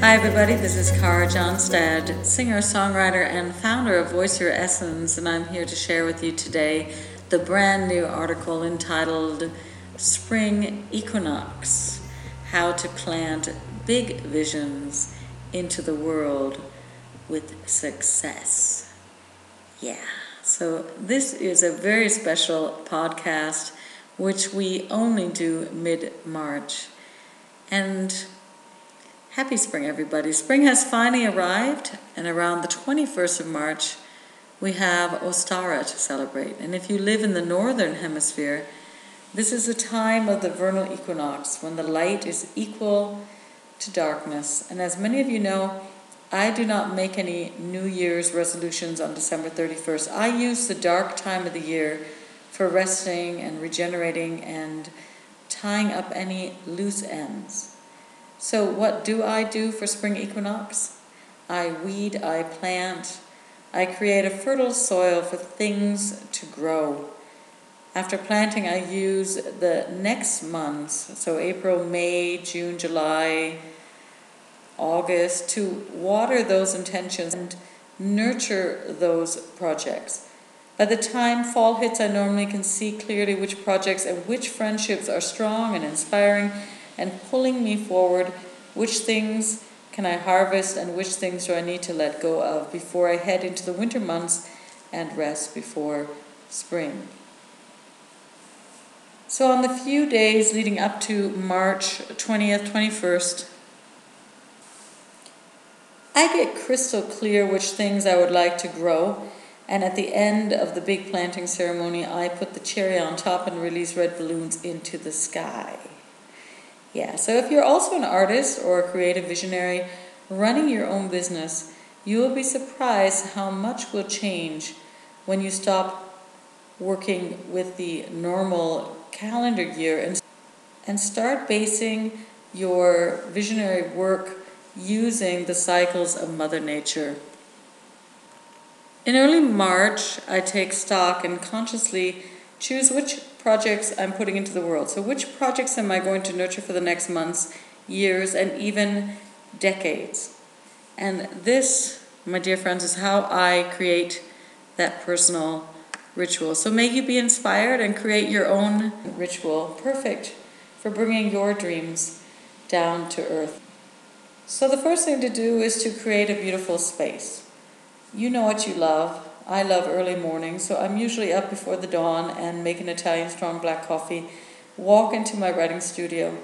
Hi everybody, this is Kara Johnstad, singer, songwriter, and founder of Voice Your Essence, and I'm here to share with you today the brand new article entitled Spring Equinox, How to Plant Big Visions into the World with Success. Yeah, so this is a very special podcast which we only do mid-March, and happy spring, everybody. Spring has finally arrived, and around the 21st of March, we have Ostara to celebrate. And if you live in the northern hemisphere, this is a time of the vernal equinox, when the light is equal to darkness. And as many of you know, I do not make any New Year's resolutions on December 31st. I use the dark time of the year for resting and regenerating and tying up any loose ends. So what do I do for spring equinox? I weed, I plant, I create a fertile soil for things to grow. After planting, I use the next months, so April, May, June, July, August, to water those intentions and nurture those projects. By the time fall hits, I normally can see clearly which projects and which friendships are strong and inspiring and pulling me forward, which things can I harvest and which things do I need to let go of before I head into the winter months and rest before spring. So on the few days leading up to March 20th, 21st, I get crystal clear which things I would like to grow, and at the end of the big planting ceremony, I put the cherry on top and release red balloons into the sky. Yeah, so if you're also an artist or a creative visionary running your own business, you will be surprised how much will change when you stop working with the normal calendar year and start basing your visionary work using the cycles of Mother Nature. In early March, I take stock and consciously choose which projects I'm putting into the world. So which projects am I going to nurture for the next months, years, and even decades? And this, my dear friends, is how I create that personal ritual. So may you be inspired and create your own ritual, perfect for bringing your dreams down to earth. So the first thing to do is to create a beautiful space. You know what you love. I love early mornings, so I'm usually up before the dawn and make an Italian strong black coffee, walk into my writing studio,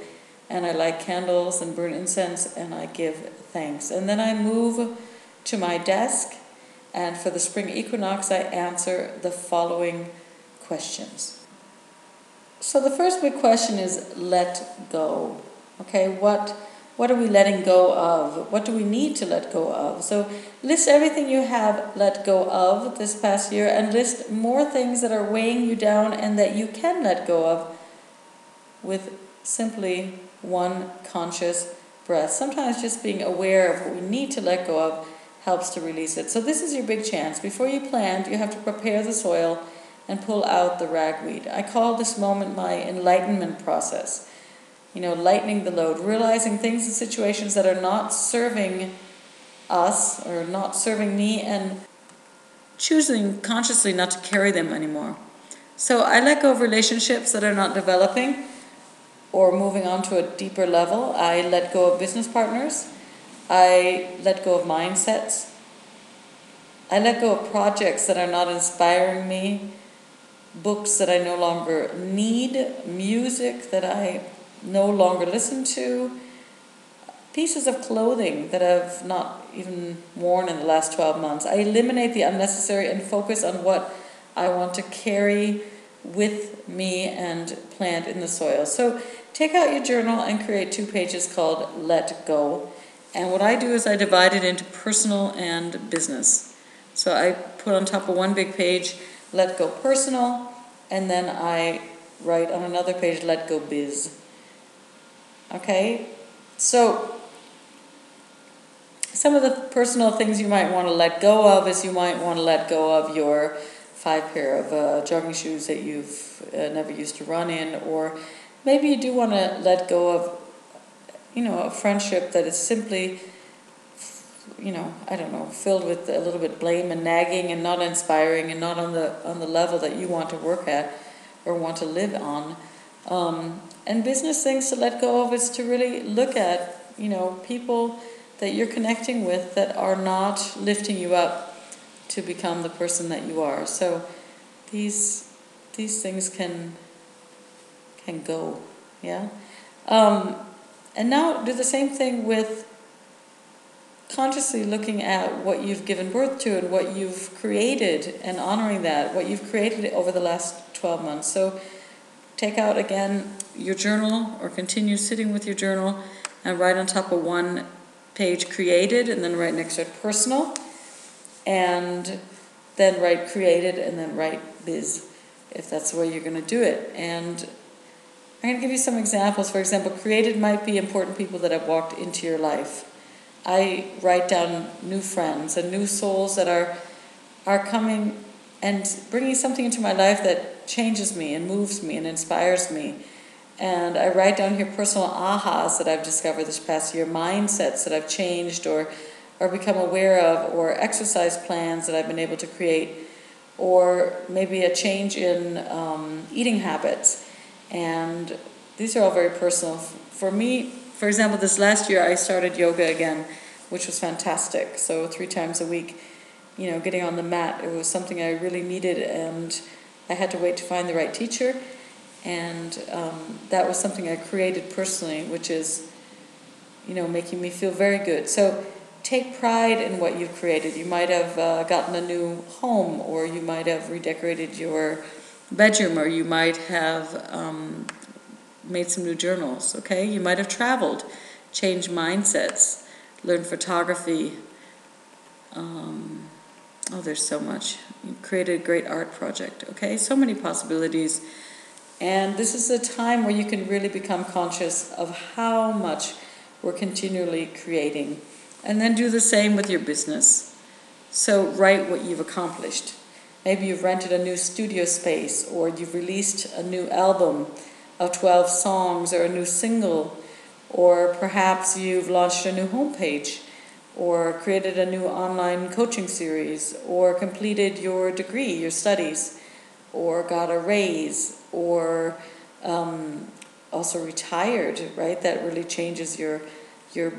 and I light candles and burn incense, and I give thanks. And then I move to my desk, and for the spring equinox, I answer the following questions. So the first big question is, let go. Okay, what are we letting go of? What do we need to let go of? So list everything you have let go of this past year and list more things that are weighing you down and that you can let go of with simply one conscious breath. Sometimes just being aware of what we need to let go of helps to release it. So this is your big chance. Before you plant, you have to prepare the soil and pull out the ragweed. I call this moment my enlightenment process. You know, lightening the load, realizing things and situations that are not serving us or not serving me and choosing consciously not to carry them anymore. So I let go of relationships that are not developing or moving on to a deeper level. I let go of business partners. I let go of mindsets. I let go of projects that are not inspiring me, books that I no longer need, music that I no longer listen to, pieces of clothing that I've not even worn in the last 12 months. I eliminate the unnecessary and focus on what I want to carry with me and plant in the soil. So take out your journal and create 2 pages called Let Go. And what I do is I divide it into personal and business. So I put on top of one big page, Let Go Personal, and then I write on another page, Let Go Biz. Okay, so some of the personal things you might want to let go of is you might want to let go of your 5 pair of jogging shoes that you've never used to run in, or maybe you do want to let go of, you know, a friendship that is simply I don't know, filled with a little bit blame and nagging and not inspiring and not on the level that you want to work at or want to live on. And business things to let go of is to really look at, people that you're connecting with that are not lifting you up to become the person that you are. So these things can go, yeah? And now do the same thing with consciously looking at what you've given birth to and what you've created and honoring that, what you've created over the last 12 months. So take out again your journal, or continue sitting with your journal, and write on top of one page created, and then right next to it personal, and then write created, and then write biz, if that's the way you're going to do it. And I'm going to give you some examples. For example, created might be important people that have walked into your life. I write down new friends and new souls that are coming and bringing something into my life that changes me and moves me and inspires me. And I write down here personal ahas that I've discovered this past year, mindsets that I've changed or become aware of, or exercise plans that I've been able to create, or maybe a change in eating habits. And these are all very personal. For me, for example, this last year I started yoga again, which was fantastic. So 3 times a week, getting on the mat, it was something I really needed, and I had to wait to find the right teacher. And that was something I created personally, which is, making me feel very good. So take pride in what you've created. You might have gotten a new home, or you might have redecorated your bedroom, or you might have made some new journals, okay? You might have traveled, changed mindsets, learned photography. There's so much. You created a great art project, okay? So many possibilities. And this is a time where you can really become conscious of how much we're continually creating. And then do the same with your business. So write what you've accomplished. Maybe you've rented a new studio space, or you've released a new album of 12 songs, or a new single, or perhaps you've launched a new homepage, or created a new online coaching series, or completed your degree, your studies, or got a raise, or also retired, right? That really changes your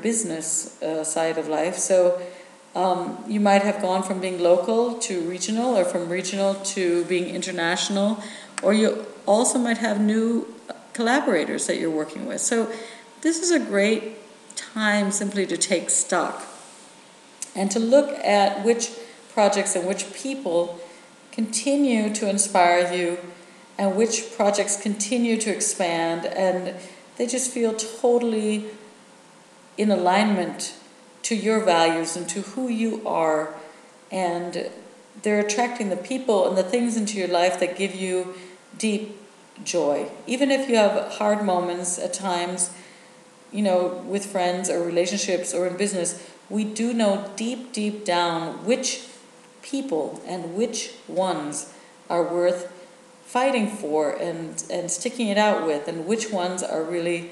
business side of life. So you might have gone from being local to regional, or from regional to being international, or you also might have new collaborators that you're working with. So this is a great time simply to take stock and to look at which projects and which people continue to inspire you, and which projects continue to expand, and they just feel totally in alignment to your values and to who you are, and they're attracting the people and the things into your life that give you deep joy. Even if you have hard moments at times, with friends or relationships or in business, we do know deep down which people and which ones are worth fighting for and sticking it out with, and which ones are really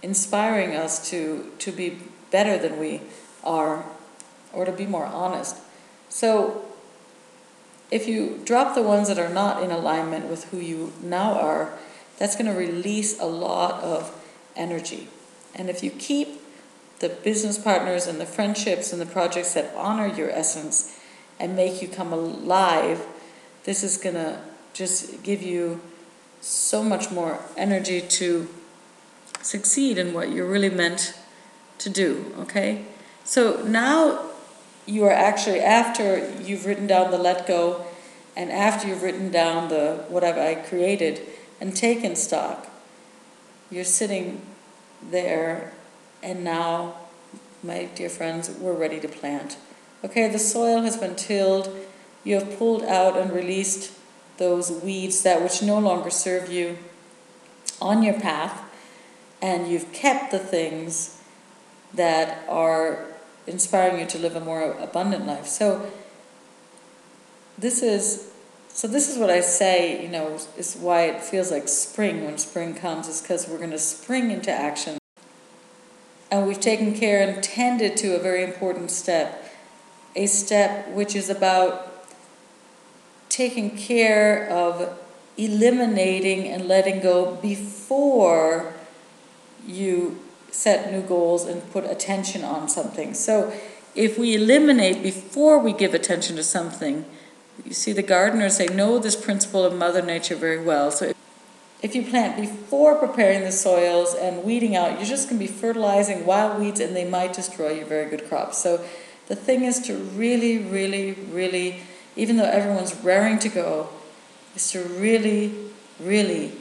inspiring us to be better than we are, or to be more honest. So if you drop the ones that are not in alignment with who you now are, that's going to release a lot of energy. And if you keep the business partners and the friendships and the projects that honor your essence and make you come alive, this is going to just give you so much more energy to succeed in what you're really meant to do, okay? So now you are actually, after you've written down the let go, and after you've written down the what have I created and taken stock, you're sitting there, and now, my dear friends, we're ready to plant. Okay, the soil has been tilled. You have pulled out and released those weeds, that which no longer serve you on your path, and you've kept the things that are inspiring you to live a more abundant life. So this is what I say, is why it feels like spring when spring comes, is because we're going to spring into action. and we've taken care and tended to a very important step, a step which is about taking care of eliminating and letting go before you set new goals and put attention on something. So if we eliminate before we give attention to something, you see the gardeners, they know this principle of Mother Nature very well. So if you plant before preparing the soils and weeding out, you're just going to be fertilizing wild weeds and they might destroy your very good crops. So the thing is to really, really, really, even though everyone's raring to go, is to really, really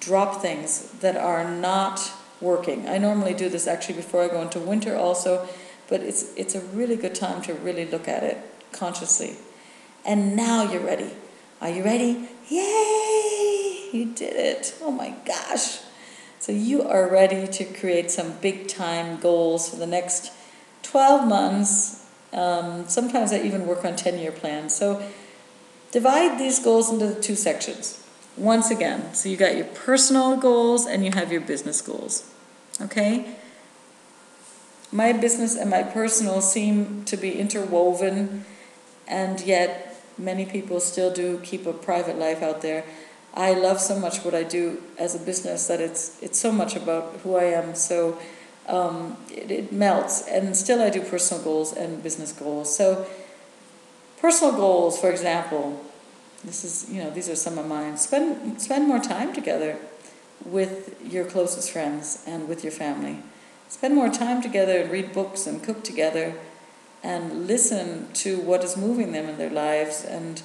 drop things that are not working. I normally do this actually before I go into winter also, but it's a really good time to really look at it consciously. And now you're ready. Are you ready? Yay! You did it. Oh my gosh. So you are ready to create some big time goals for the next 12 months. Sometimes I even work on 10-year plans. So divide these goals into the two sections. Once again, so you got your personal goals and you have your business goals. Okay? My business and my personal seem to be interwoven, and yet many people still do keep a private life out there. I love so much what I do as a business that it's so much about who I am, so it melts. And still I do personal goals and business goals. So personal goals, for example, this is, you know, these are some of mine. Spend more time together with your closest friends and with your family. Spend more time together and read books and cook together and listen to what is moving them in their lives, and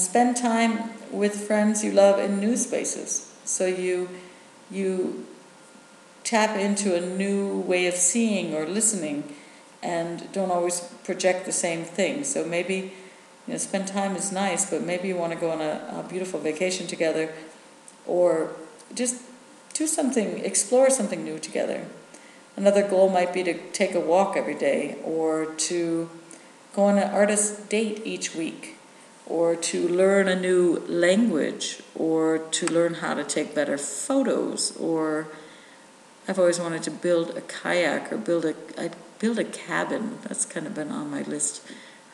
spend time with friends you love in new spaces. So you tap into a new way of seeing or listening and don't always project the same thing. So maybe, you know, spend time is nice, but maybe you want to go on a beautiful vacation together, or just do something, explore something new together. Another goal might be to take a walk every day, or to go on an artist date each week, or to learn a new language, or to learn how to take better photos, or I've always wanted to build a kayak or build a cabin. That's kind of been on my list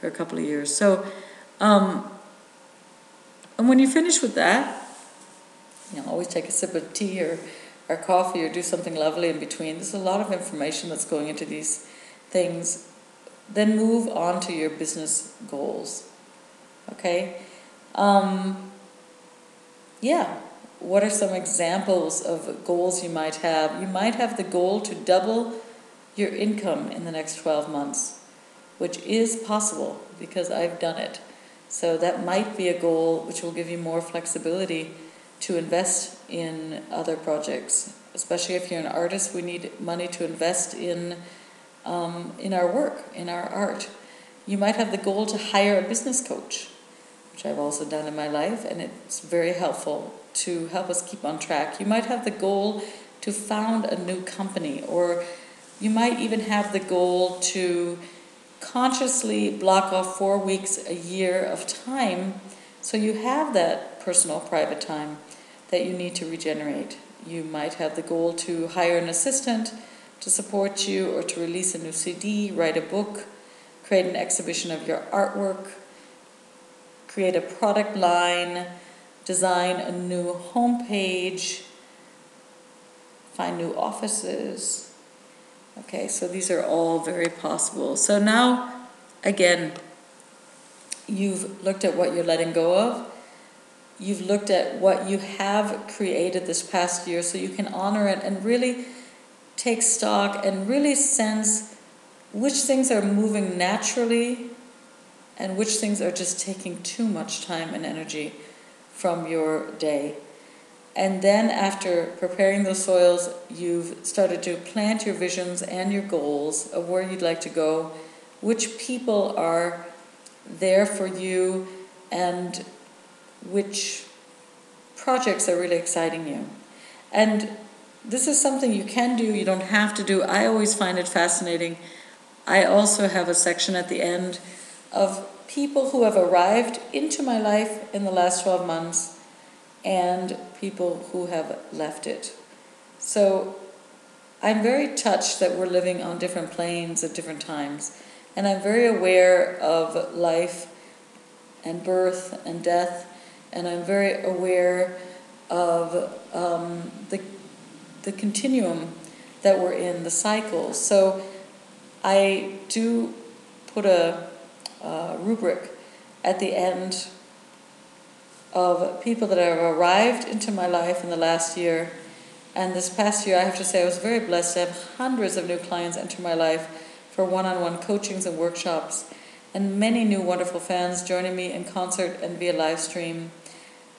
for a couple of years. So, and when you finish with that, you know, always take a sip of tea or coffee or do something lovely in between. There's a lot of information that's going into these things. Then move on to your business goals. Okay? Yeah. What are some examples of goals you might have? You might have the goal to double your income in the next 12 months. Which is possible because I've done it. So that might be a goal which will give you more flexibility to invest in other projects. Especially if you're an artist, we need money to invest in our work, in our art. You might have the goal to hire a business coach, which I've also done in my life, and it's very helpful to help us keep on track. You might have the goal to found a new company, or you might even have the goal to consciously block off 4 weeks a year of time so you have that personal private time that you need to regenerate. You might have the goal to hire an assistant to support you, or to release a new CD, write a book, create an exhibition of your artwork, create a product line, design a new homepage, find new offices. Okay, so these are all very possible. So now, again, you've looked at what you're letting go of. You've looked at what you have created this past year, so you can honor it and really take stock and really sense which things are moving naturally and which things are just taking too much time and energy from your day. And then after preparing those soils, you've started to plant your visions and your goals of where you'd like to go, which people are there for you, and which projects are really exciting you. And this is something you can do, you don't have to do. I always find it fascinating. I also have a section at the end of people who have arrived into my life in the last 12 months, and people who have left it. So I'm very touched that we're living on different planes at different times. And I'm very aware of life and birth and death. And I'm very aware of the continuum that we're in, the cycle. So I do put a rubric at the end of people that have arrived into my life in the last year. And this past year, I have to say, I was very blessed to have hundreds of new clients enter my life for one-on-one coachings and workshops, and many new wonderful fans joining me in concert and via live stream.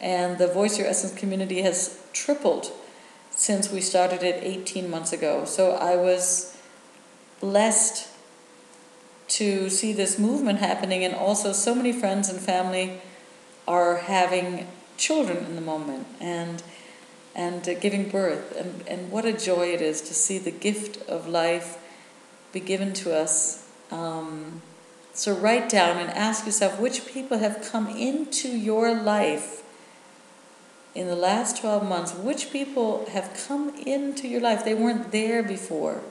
And the Voice Your Essence community has tripled since we started it 18 months ago. So I was blessed to see this movement happening, and also so many friends and family are having children in the moment and giving birth. And what a joy it is to see the gift of life be given to us. So write down and ask yourself which people have come into your life in the last 12 months. Which people have come into your life? They weren't there before.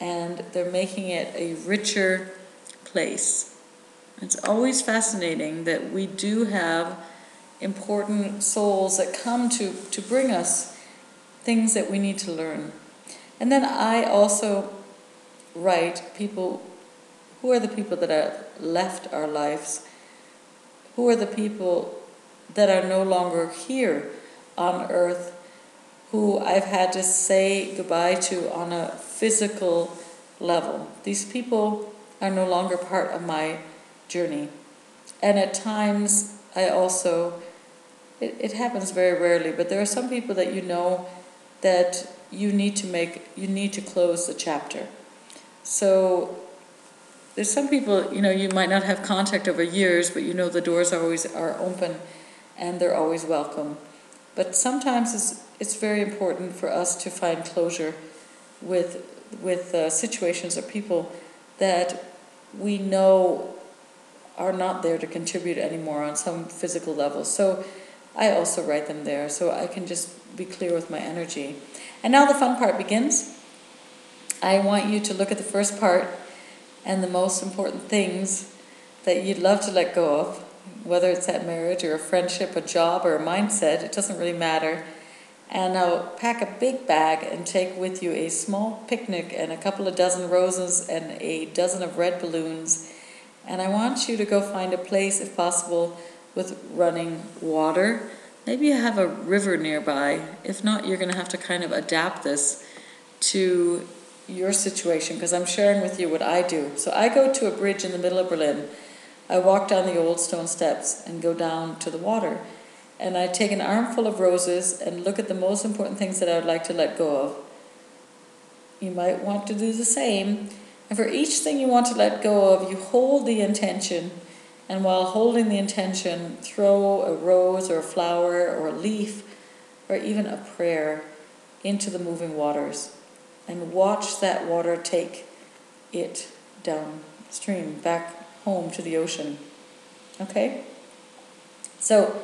And they're making it a richer place. It's always fascinating that we do have important souls that come to bring us things that we need to learn. And then I also write people, who are the people that are left our lives? Who are the people that are no longer here on earth, who I've had to say goodbye to on a physical level? These people are no longer part of my journey. And at times I also, it happens very rarely, but there are some people that you know that you need to close the chapter. So there's some people, you might not have contact over years, but the doors are always open and they're always welcome. But sometimes it's very important for us to find closure with situations or people that we know are not there to contribute anymore on some physical level. So I also write them there, so I can just be clear with my energy. And now the fun part begins. I want you to look at the first part and the most important things that you'd love to let go of, whether it's that marriage or a friendship, a job or a mindset, it doesn't really matter. And now pack a big bag and take with you a small picnic and a couple of dozen roses and a dozen of red balloons. And I want you to go find a place, if possible, with running water. Maybe you have a river nearby. If not, you're going to have to kind of adapt this to your situation, because I'm sharing with you what I do. So I go to a bridge in the middle of Berlin. I walk down the old stone steps and go down to the water. And I take an armful of roses and look at the most important things that I would like to let go of. You might want to do the same. And for each thing you want to let go of, you hold the intention. And while holding the intention, throw a rose or a flower or a leaf or even a prayer into the moving waters. And watch that water take it downstream, back home to the ocean. Okay? So,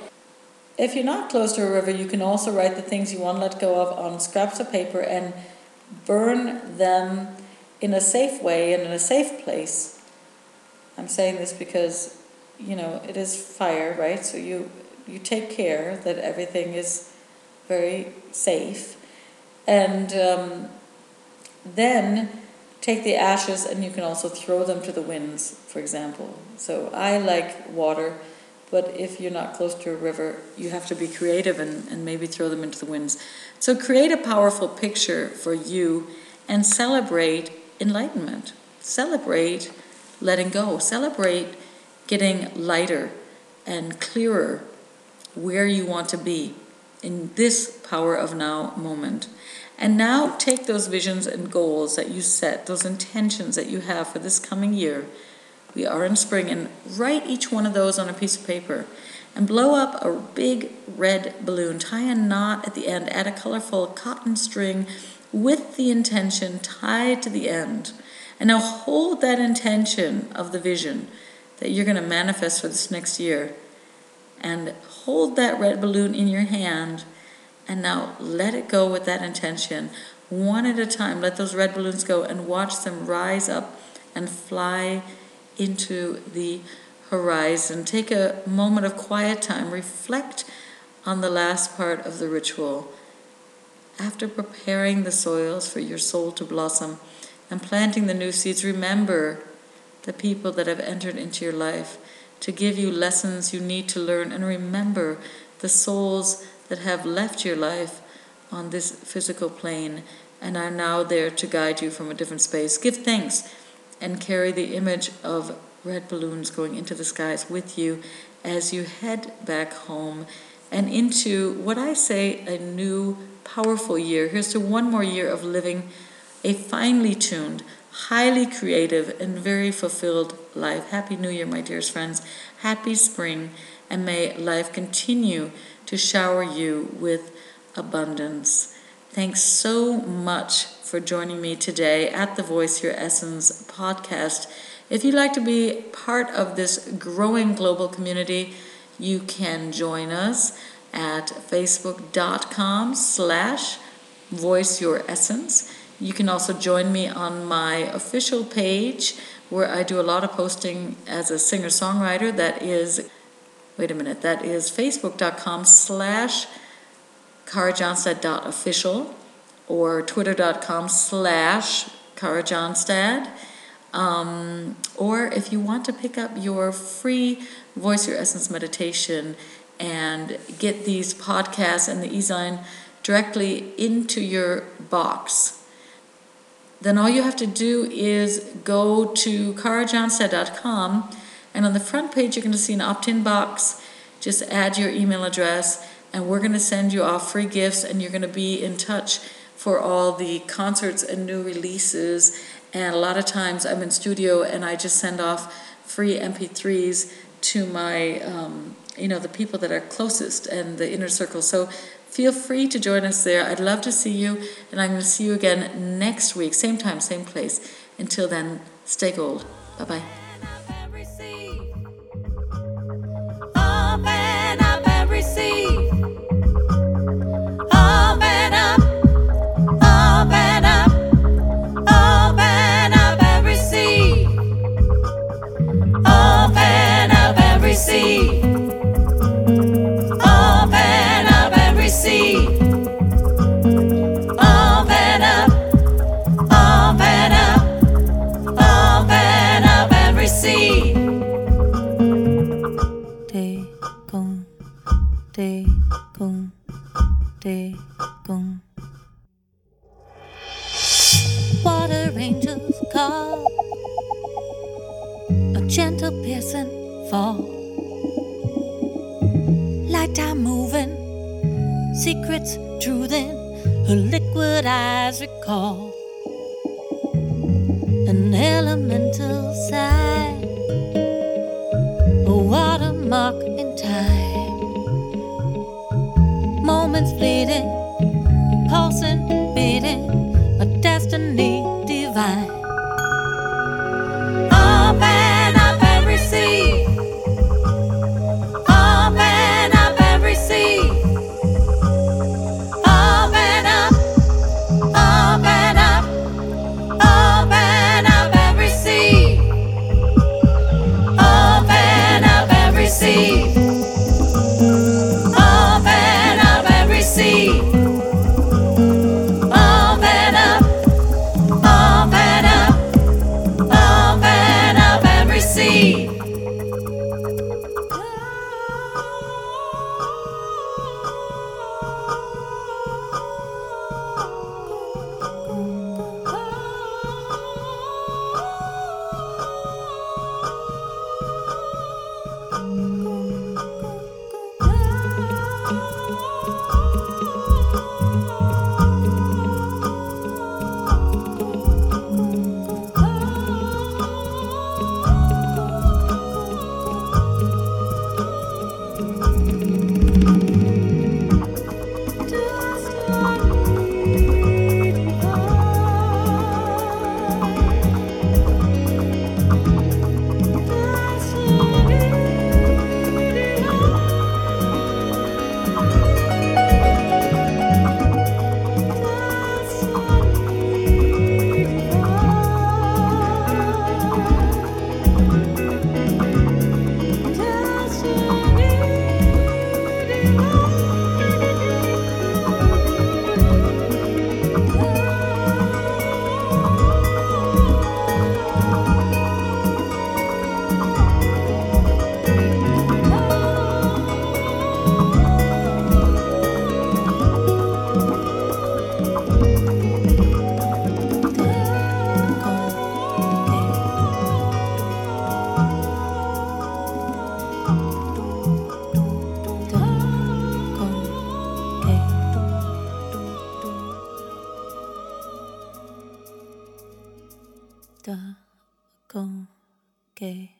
if you're not close to a river, you can also write the things you want to let go of on scraps of paper and burn them in a safe way and in a safe place. I'm saying this because, it is fire, right? So you take care that everything is very safe. And then take the ashes, and you can also throw them to the winds, for example. So I like water, but if you're not close to a river, you have to be creative and maybe throw them into the winds. So create a powerful picture for you and celebrate enlightenment. Celebrate letting go. Celebrate getting lighter and clearer where you want to be in this power of now moment. And now take those visions and goals that you set, those intentions that you have for this coming year. We are in spring, and write each one of those on a piece of paper. And blow up a big red balloon. Tie a knot at the end. Add a colorful cotton string with the intention tied to the end. And now hold that intention of the vision that you're going to manifest for this next year. And hold that red balloon in your hand. And now let it go with that intention. One at a time, let those red balloons go and watch them rise up and fly into the horizon. Take a moment of quiet time. Reflect on the last part of the ritual. After preparing the soils for your soul to blossom and planting the new seeds, remember the people that have entered into your life to give you lessons you need to learn, and remember the souls that have left your life on this physical plane and are now there to guide you from a different space. Give thanks and carry the image of red balloons going into the skies with you as you head back home and into what I say a new powerful year. Here's to one more year of living a finely tuned, highly creative, and very fulfilled life. Happy New Year, my dearest friends. Happy spring, and may life continue to shower you with abundance. Thanks so much for joining me today at the Voice Your Essence podcast. If you'd like to be part of this growing global community, you can join us at facebook.com/voiceyouressence. You can also join me on my official page where I do a lot of posting as a singer-songwriter. That is facebook.com/karajohnstad.official or twitter.com/karajohnstad. Or if you want to pick up your free Voice Your Essence meditation and get these podcasts and the e-zine directly into your box, then all you have to do is go to karajohnstad.com, and on the front page you're going to see an opt-in box. Just add your email address, and we're going to send you off free gifts, and you're going to be in touch for all the concerts and new releases. And a lot of times I'm in studio and I just send off free MP3s to my, the people that are closest and the inner circle. So feel free to join us there. I'd love to see you, and I'm going to see you again next week. Same time, same place. Until then, stay gold. Bye-bye. Water angels call, a gentle piercing fall, light are moving, secrets truthing, her liquid eyes recall, an elemental sign, a watermark in time. Moments fleeting, pulsing, beating, a destiny divine. Open up every sea. Open up every sea. Open up, open up, open up every sea. Open up every sea. go gay.